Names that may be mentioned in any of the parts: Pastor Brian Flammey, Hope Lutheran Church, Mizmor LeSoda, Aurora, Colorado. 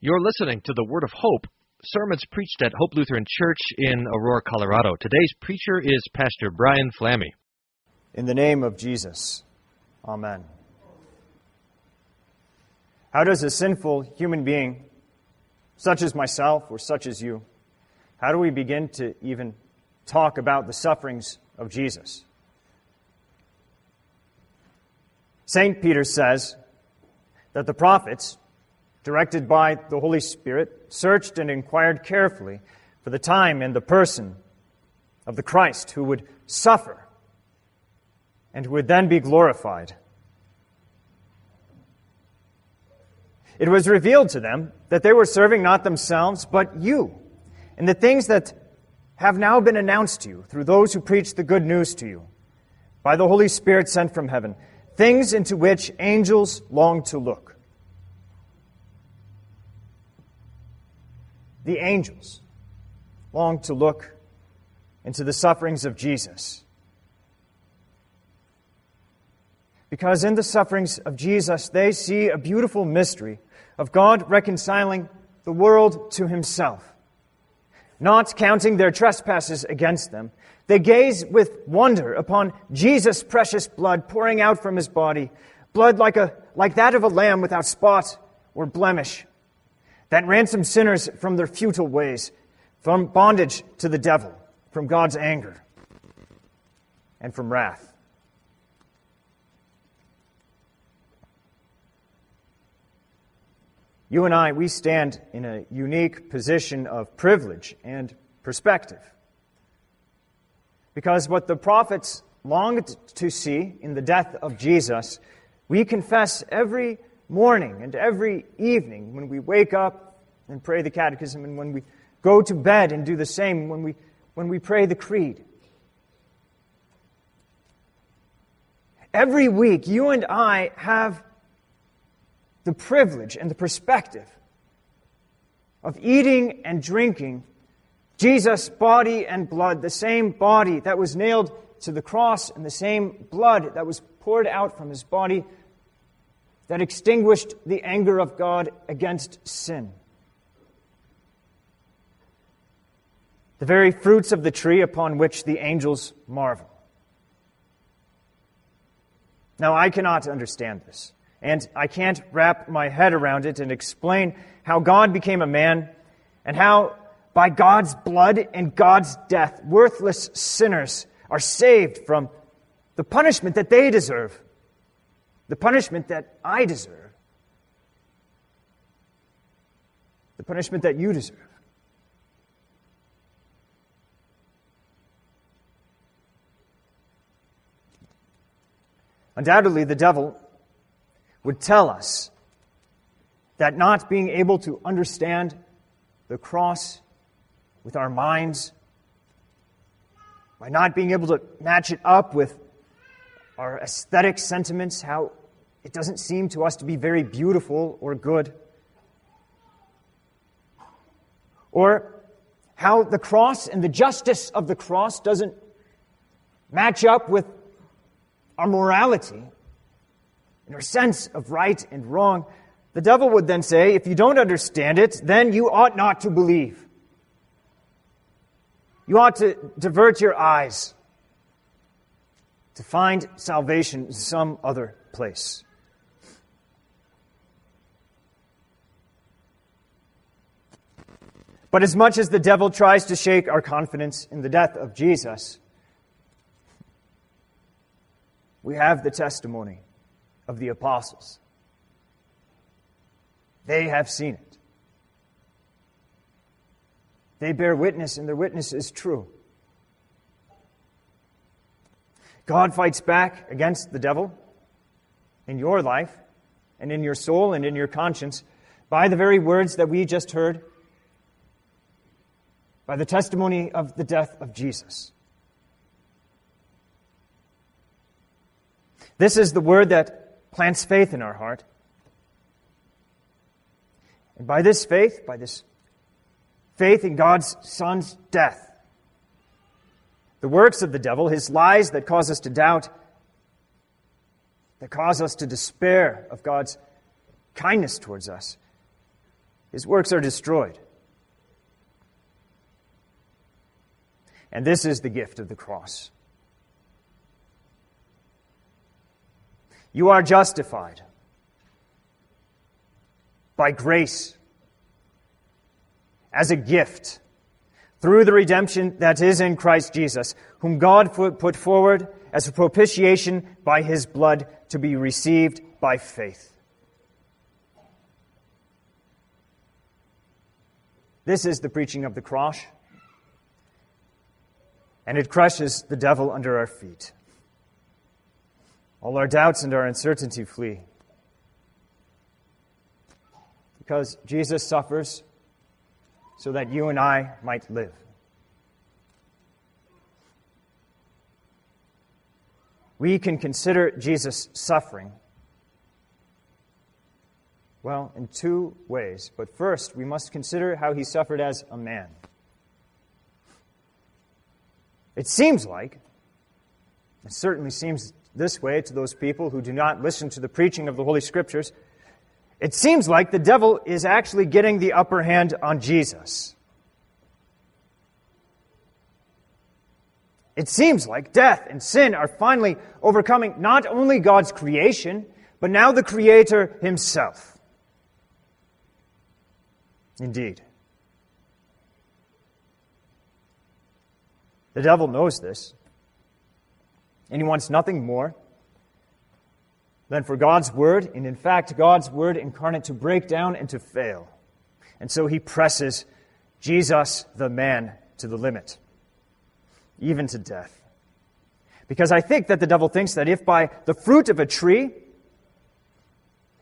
You're listening to the Word of Hope, sermons preached at Hope Lutheran Church in Aurora, Colorado. Today's preacher is Pastor Brian Flammey. In the name of Jesus, amen. How does a sinful human being, such as myself or such as you, how do we begin to even talk about the sufferings of Jesus? St. Peter says that the prophets, directed by the Holy Spirit, searched and inquired carefully for the time and the person of the Christ who would suffer and who would then be glorified. It was revealed to them that they were serving not themselves, but you, and the things that have now been announced to you through those who preach the good news to you by the Holy Spirit sent from heaven, things into which angels long to look. The angels long to look into the sufferings of Jesus. Because in the sufferings of Jesus, they see a beautiful mystery of God reconciling the world to Himself, not counting their trespasses against them. They gaze with wonder upon Jesus' precious blood pouring out from His body, blood like that of a lamb without spot or blemish, that ransoms sinners from their futile ways, from bondage to the devil, from God's anger, and from wrath. You and I, we stand in a unique position of privilege and perspective, because what the prophets longed to see in the death of Jesus, we confess every morning and every evening, when we wake up and pray the catechism, and when we go to bed and do the same, when we pray the creed. Every week, you and I have the privilege and the perspective of eating and drinking Jesus' body and blood, the same body that was nailed to the cross and the same blood that was poured out from His body that extinguished the anger of God against sin. The very fruits of the tree upon which the angels marvel. Now, I cannot understand this, and I can't wrap my head around it and explain how God became a man, and how by God's blood and God's death, worthless sinners are saved from the punishment that they deserve, the punishment that I deserve, the punishment that you deserve. Undoubtedly, the devil would tell us that not being able to understand the cross with our minds, by not being able to match it up with our aesthetic sentiments, how it doesn't seem to us to be very beautiful or good, or how the cross and the justice of the cross doesn't match up with our morality and our sense of right and wrong. The devil would then say, if you don't understand it, then you ought not to believe. You ought to divert your eyes to find salvation some other place. But as much as the devil tries to shake our confidence in the death of Jesus, we have the testimony of the apostles. They have seen it. They bear witness, and their witness is true. God fights back against the devil in your life and in your soul and in your conscience by the very words that we just heard, by the testimony of the death of Jesus. This is the word that plants faith in our heart. And by this faith in God's Son's death, the works of the devil, his lies that cause us to doubt, that cause us to despair of God's kindness towards us, His works are destroyed. And this is the gift of the cross. You are justified by grace as a gift through the redemption that is in Christ Jesus, whom God put forward as a propitiation by His blood to be received by faith. This is the preaching of the cross, and it crushes the devil under our feet. All our doubts and our uncertainty flee. Because Jesus suffers so that you and I might live. We can consider Jesus' suffering, well, in two ways. But first, we must consider how He suffered as a man. It seems like, it certainly seems this way to those people who do not listen to the preaching of the Holy Scriptures, it seems like the devil is actually getting the upper hand on Jesus. It seems like death and sin are finally overcoming not only God's creation, but now the Creator Himself. Indeed. The devil knows this, and he wants nothing more than for God's Word, and in fact, God's Word incarnate, to break down and to fail. And so he presses Jesus, the man, to the limit, even to death. Because I think that the devil thinks that if by the fruit of a tree,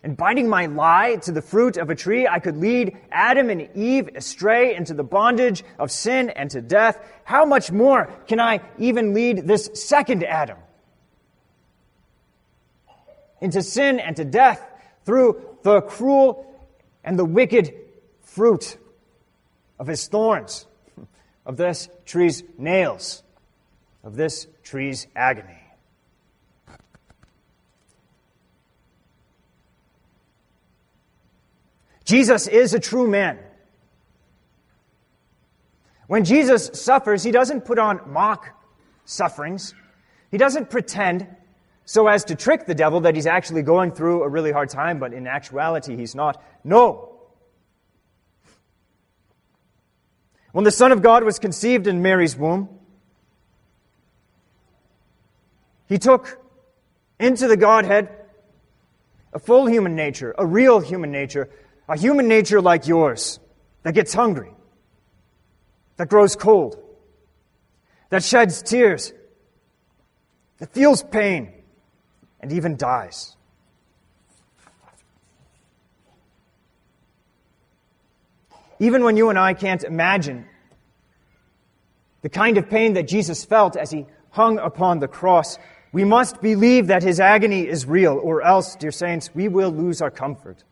and binding my lie to the fruit of a tree, I could lead Adam and Eve astray into the bondage of sin and to death, how much more can I even lead this second Adam into sin and to death through the cruel and the wicked fruit of his thorns, of this tree's nails, of this tree's agony? Jesus is a true man. When Jesus suffers, He doesn't put on mock sufferings. He doesn't pretend so as to trick the devil that He's actually going through a really hard time, but in actuality He's not. No. When the Son of God was conceived in Mary's womb, He took into the Godhead a full human nature, a real human nature, a human nature like yours, that gets hungry, that grows cold, that sheds tears, that feels pain, and even dies. Even when you and I can't imagine the kind of pain that Jesus felt as He hung upon the cross, we must believe that His agony is real, or else, dear saints, we will lose our comfort.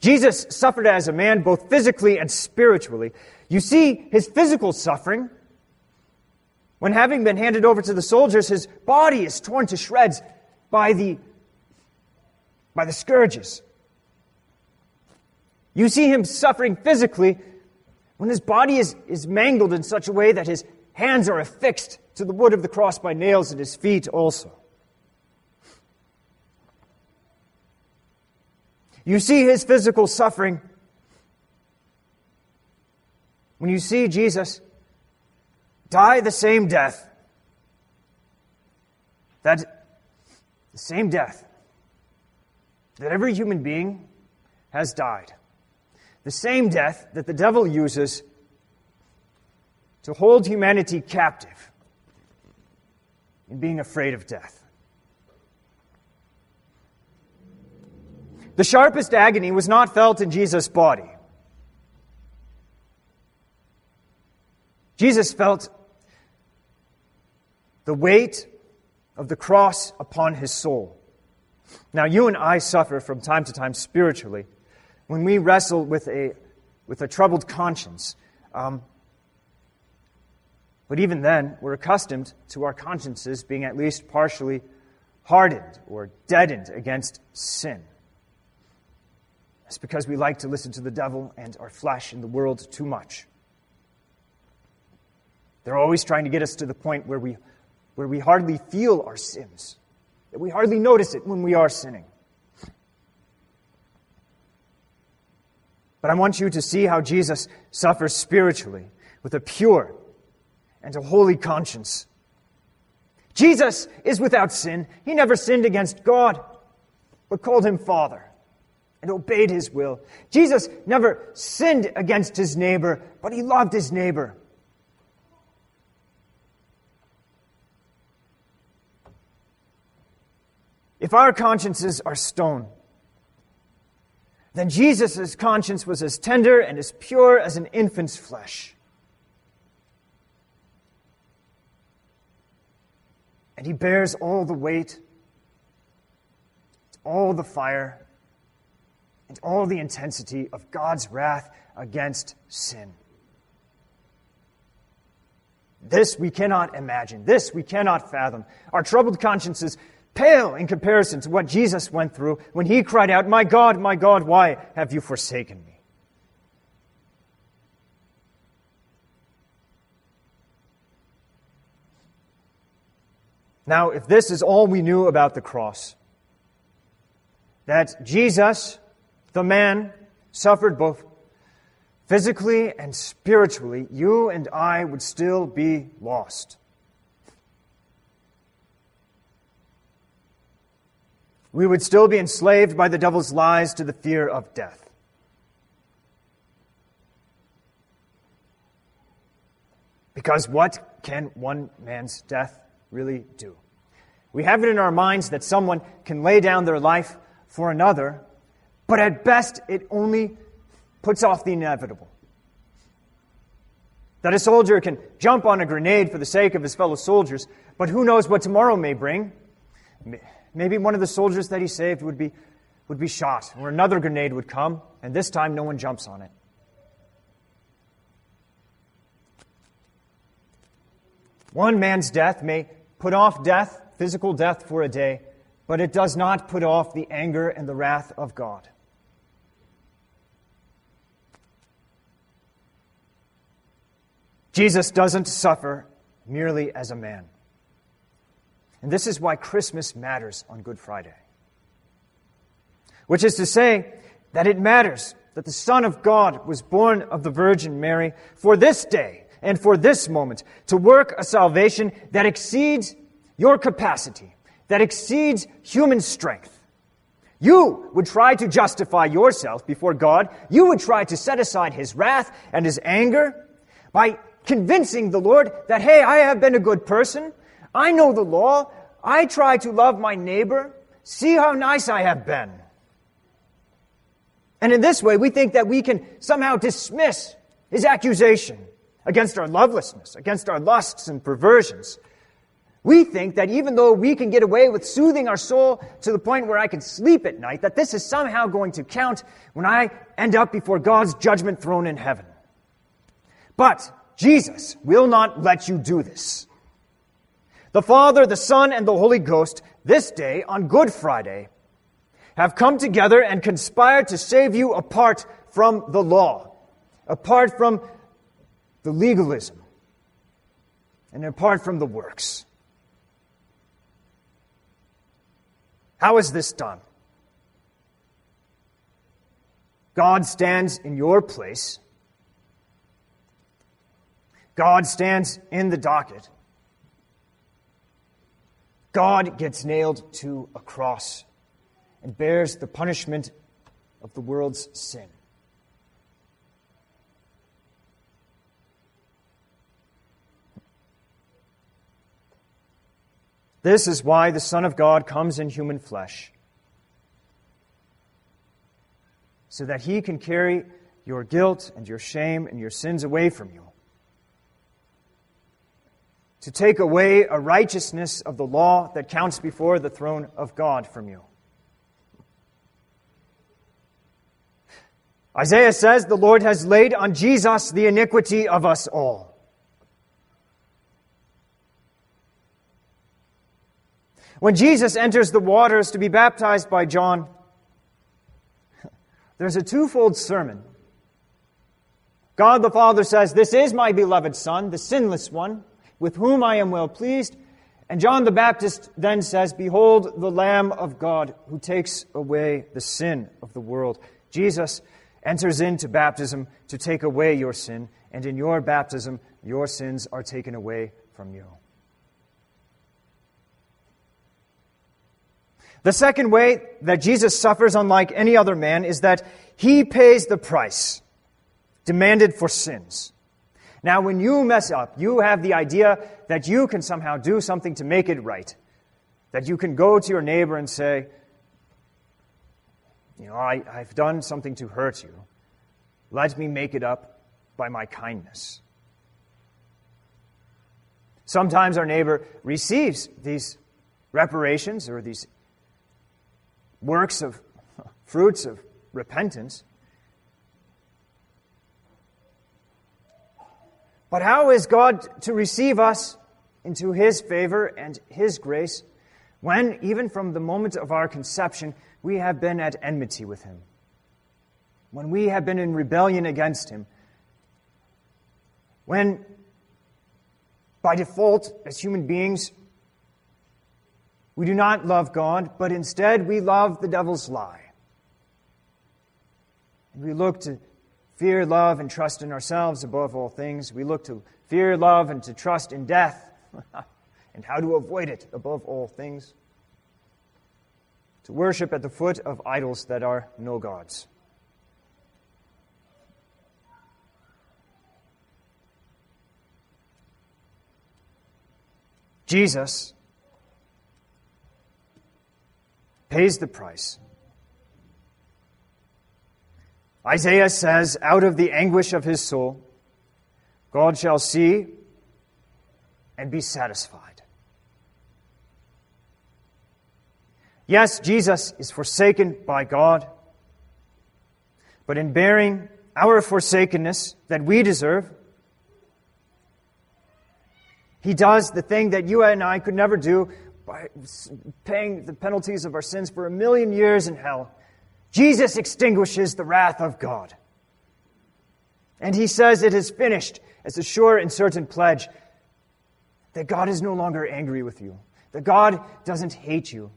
Jesus suffered as a man both physically and spiritually. You see His physical suffering when, having been handed over to the soldiers, His body is torn to shreds by the scourges. You see Him suffering physically when His body is mangled in such a way that His hands are affixed to the wood of the cross by nails, and His feet also. You see His physical suffering when you see Jesus die the same death, that every human being has died. The same death that the devil uses to hold humanity captive in being afraid of death. The sharpest agony was not felt in Jesus' body. Jesus felt the weight of the cross upon His soul. Now, you and I suffer from time to time spiritually when we wrestle with a troubled conscience. But even then, we're accustomed to our consciences being at least partially hardened or deadened against sin. It's because we like to listen to the devil and our flesh and the world too much. They're always trying to get us to the point where we hardly feel our sins, that we hardly notice it when we are sinning. But I want you to see how Jesus suffers spiritually with a pure and a holy conscience. Jesus is without sin. He never sinned against God, but called him Father and obeyed his will. Jesus never sinned against his neighbor, but he loved his neighbor. If our consciences are stone, then Jesus' conscience was as tender and as pure as an infant's flesh. And he bears all the weight, all the fire, and all the intensity of God's wrath against sin. This we cannot imagine. This we cannot fathom. Our troubled consciences pale in comparison to what Jesus went through when he cried out, my God, why have you forsaken me?" Now, if this is all we knew about the cross, that Jesus, the man, suffered both physically and spiritually, you and I would still be lost. We would still be enslaved by the devil's lies to the fear of death. Because what can one man's death really do? We have it in our minds that someone can lay down their life for another, but at best it only puts off the inevitable. That a soldier can jump on a grenade for the sake of his fellow soldiers, but who knows what tomorrow may bring. Maybe one of the soldiers that he saved would be shot, or another grenade would come, and this time no one jumps on it. One man's death may put off death, physical death, for a day, but it does not put off the anger and the wrath of God. Jesus doesn't suffer merely as a man. And this is why Christmas matters on Good Friday. Which is to say that it matters that the Son of God was born of the Virgin Mary for this day and for this moment to work a salvation that exceeds your capacity, that exceeds human strength. You would try to justify yourself before God. You would try to set aside his wrath and his anger by convincing the Lord that, hey, I have been a good person. I know the law. I try to love my neighbor. See how nice I have been. And in this way, we think that we can somehow dismiss his accusation against our lovelessness, against our lusts and perversions. We think that even though we can get away with soothing our soul to the point where I can sleep at night, that this is somehow going to count when I end up before God's judgment throne in heaven. But Jesus will not let you do this. The Father, the Son, and the Holy Ghost, this day on Good Friday, have come together and conspired to save you apart from the law, apart from the legalism, and apart from the works. How is this done? God stands in your place. God stands in the docket. God gets nailed to a cross and bears the punishment of the world's sin. This is why the Son of God comes in human flesh, so that he can carry your guilt and your shame and your sins away from you, to take away a righteousness of the law that counts before the throne of God from you. Isaiah says, "The Lord has laid on Jesus the iniquity of us all." When Jesus enters the waters to be baptized by John, There's a twofold sermon. God the Father says, "This is my beloved Son, the sinless one, with whom I am well pleased." And John the Baptist then says, "Behold the Lamb of God who takes away the sin of the world." Jesus enters into baptism to take away your sin, and in your baptism, your sins are taken away from you. The second way that Jesus suffers, unlike any other man, is that he pays the price demanded for sins. Now, when you mess up, you have the idea that you can somehow do something to make it right, that you can go to your neighbor and say, "You know, I've done something to hurt you. Let me make it up by my kindness." Sometimes our neighbor receives these reparations or these works of fruits of repentance. But how is God to receive us into His favor and His grace when, even from the moment of our conception, we have been at enmity with Him, when we have been in rebellion against Him, when, by default, as human beings, we do not love God, but instead we love the devil's lie? And we look to fear, love, and trust in ourselves above all things. We look to fear, love, and to trust in death and how to avoid it above all things. To worship at the foot of idols that are no gods. Jesus pays the price. Isaiah says, "Out of the anguish of his soul, God shall see and be satisfied." Yes, Jesus is forsaken by God, but in bearing our forsakenness that we deserve, He does the thing that you and I could never do by paying the penalties of our sins for 1,000,000 years in hell. Jesus extinguishes the wrath of God. And He says it is finished as a sure and certain pledge that God is no longer angry with you, that God doesn't hate you.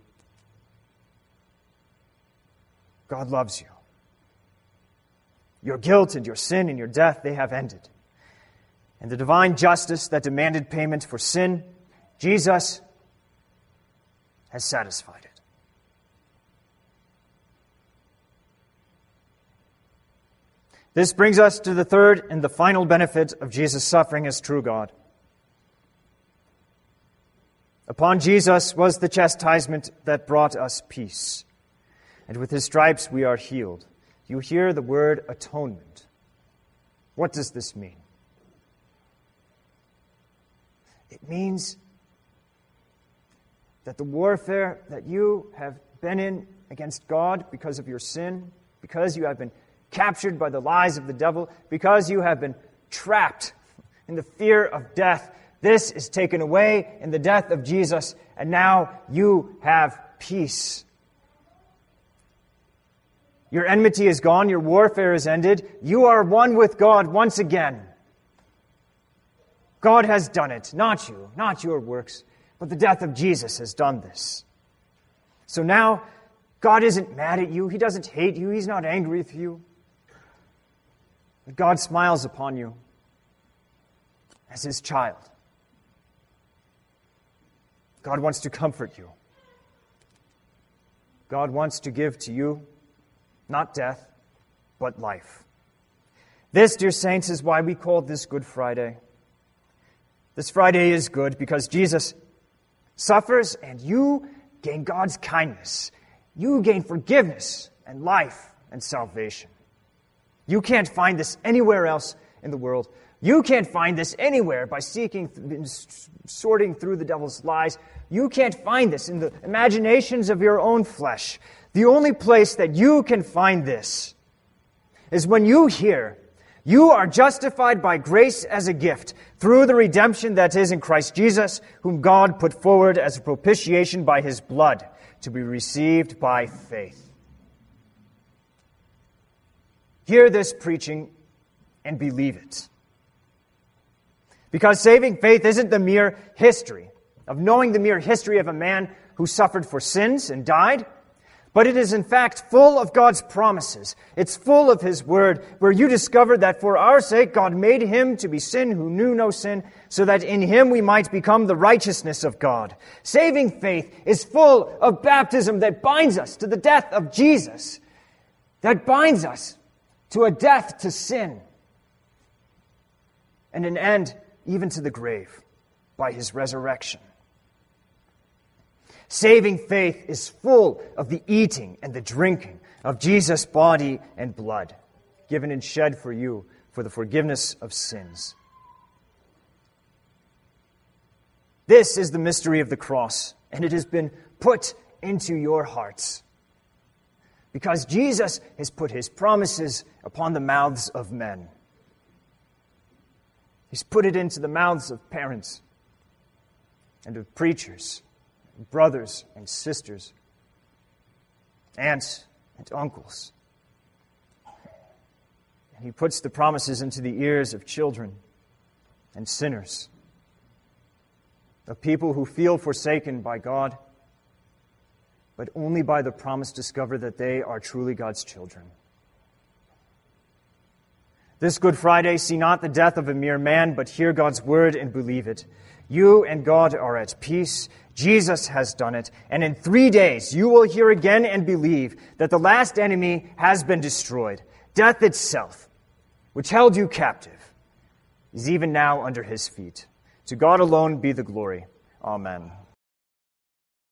God loves you. Your guilt and your sin and your death, they have ended. And the divine justice that demanded payment for sin, Jesus has satisfied it. This brings us to the third and the final benefit of Jesus' suffering as true God. Upon Jesus was the chastisement that brought us peace, and with His stripes we are healed. You hear the word atonement. What does this mean? It means that the warfare that you have been in against God because of your sin, because you have been captured by the lies of the devil, because you have been trapped in the fear of death, this is taken away in the death of Jesus, and now you have peace. Your enmity is gone, your warfare is ended, you are one with God once again. God has done it, not you, not your works, but the death of Jesus has done this. So now, God isn't mad at you, He doesn't hate you, He's not angry with you. But God smiles upon you as His child. God wants to comfort you. God wants to give to you not death, but life. This, dear saints, is why we call this Good Friday. This Friday is good because Jesus suffers and you gain God's kindness. You gain forgiveness and life and salvation. You can't find this anywhere else in the world. You can't find this anywhere by sorting through the devil's lies. You can't find this in the imaginations of your own flesh. The only place that you can find this is when you hear, "You are justified by grace as a gift through the redemption that is in Christ Jesus, whom God put forward as a propitiation by His blood, to be received by faith." Hear this preaching and believe it. Because saving faith isn't the mere history of knowing the mere history of a man who suffered for sins and died, but it is in fact full of God's promises. It's full of His Word, where you discover that for our sake God made Him to be sin who knew no sin, so that in Him we might become the righteousness of God. Saving faith is full of baptism that binds us to the death of Jesus, that binds us to a death to sin, and an end even to the grave by His resurrection. Saving faith is full of the eating and the drinking of Jesus' body and blood, given and shed for you for the forgiveness of sins. This is the mystery of the cross, and it has been put into your hearts, because Jesus has put His promises upon the mouths of men. He's put it into the mouths of parents and of preachers, and brothers and sisters, aunts and uncles. And He puts the promises into the ears of children and sinners, of people who feel forsaken by God, but only by the promise discover that they are truly God's children. This Good Friday, see not the death of a mere man, but hear God's word and believe it. You and God are at peace. Jesus has done it. And in 3 days you will hear again and believe that the last enemy has been destroyed. Death itself, which held you captive, is even now under His feet. To God alone be the glory. Amen.